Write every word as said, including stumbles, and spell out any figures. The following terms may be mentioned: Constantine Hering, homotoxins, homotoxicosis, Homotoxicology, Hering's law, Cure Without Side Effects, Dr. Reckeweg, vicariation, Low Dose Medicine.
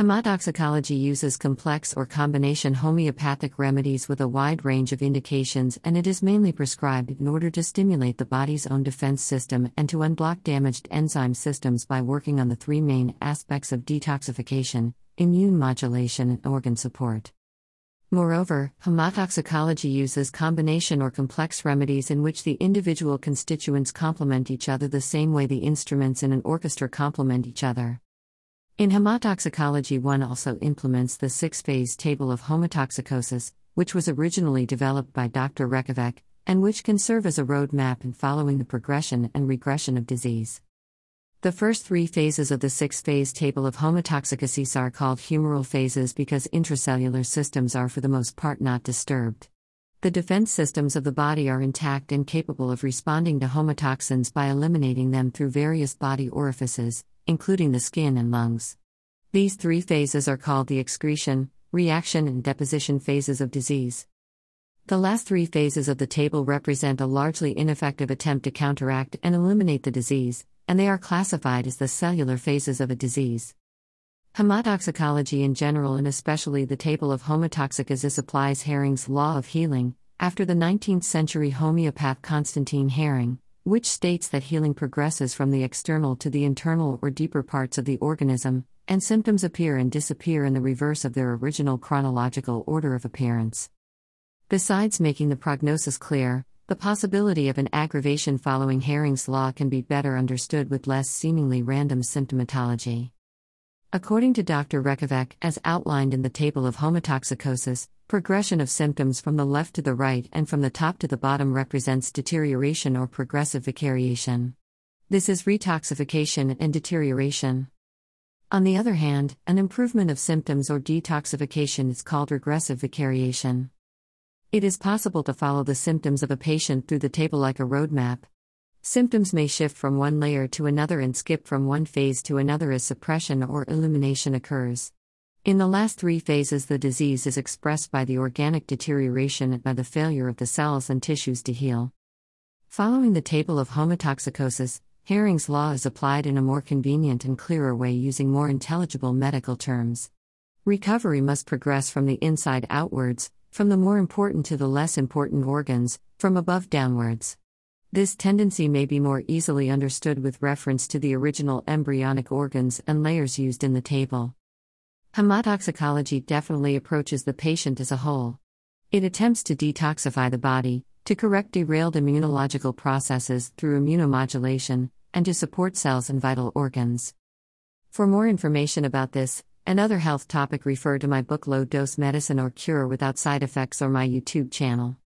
Homotoxicology uses complex or combination homeopathic remedies with a wide range of indications, and it is mainly prescribed in order to stimulate the body's own defense system and to unblock damaged enzyme systems by working on the three main aspects of detoxification, immune modulation, and organ support. Moreover, homotoxicology uses combination or complex remedies in which the individual constituents complement each other the same way the instruments in an orchestra complement each other. In homotoxicology, one also implements the six-phase table of homotoxicosis, which was originally developed by Doctor Reckeweg, and which can serve as a road map in following the progression and regression of disease. The first three phases of the six-phase table of homotoxicosis are called humoral phases because intracellular systems are for the most part not disturbed. The defense systems of the body are intact and capable of responding to homotoxins by eliminating them through various body orifices, including the skin and lungs. These three phases are called the excretion, reaction, and deposition phases of disease. The last three phases of the table represent a largely ineffective attempt to counteract and eliminate the disease, and they are classified as the cellular phases of a disease. Homotoxicology in general, and especially the table of homotoxicosis, applies Hering's law of healing, after the nineteenth century homeopath Constantine Hering, which states that healing progresses from the external to the internal or deeper parts of the organism, and symptoms appear and disappear in the reverse of their original chronological order of appearance. Besides making the prognosis clear, the possibility of an aggravation following Hering's law can be better understood with less seemingly random symptomatology. According to Doctor Reckeweg, as outlined in the table of homotoxicosis, progression of symptoms from the left to the right and from the top to the bottom represents deterioration or progressive vicariation. This is retoxification and deterioration. On the other hand, an improvement of symptoms or detoxification is called regressive vicariation. It is possible to follow the symptoms of a patient through the table like a roadmap. Symptoms may shift from one layer to another and skip from one phase to another as suppression or elimination occurs. In the last three phases, the disease is expressed by the organic deterioration and by the failure of the cells and tissues to heal. Following the table of homotoxicosis, Hering's law is applied in a more convenient and clearer way using more intelligible medical terms. Recovery must progress from the inside outwards, from the more important to the less important organs, from above downwards. This tendency may be more easily understood with reference to the original embryonic organs and layers used in the table. Homotoxicology definitely approaches the patient as a whole. It attempts to detoxify the body, to correct derailed immunological processes through immunomodulation, and to support cells and vital organs. For more information about this and other health topic, refer to my book Low Dose Medicine or Cure Without Side Effects or my YouTube channel.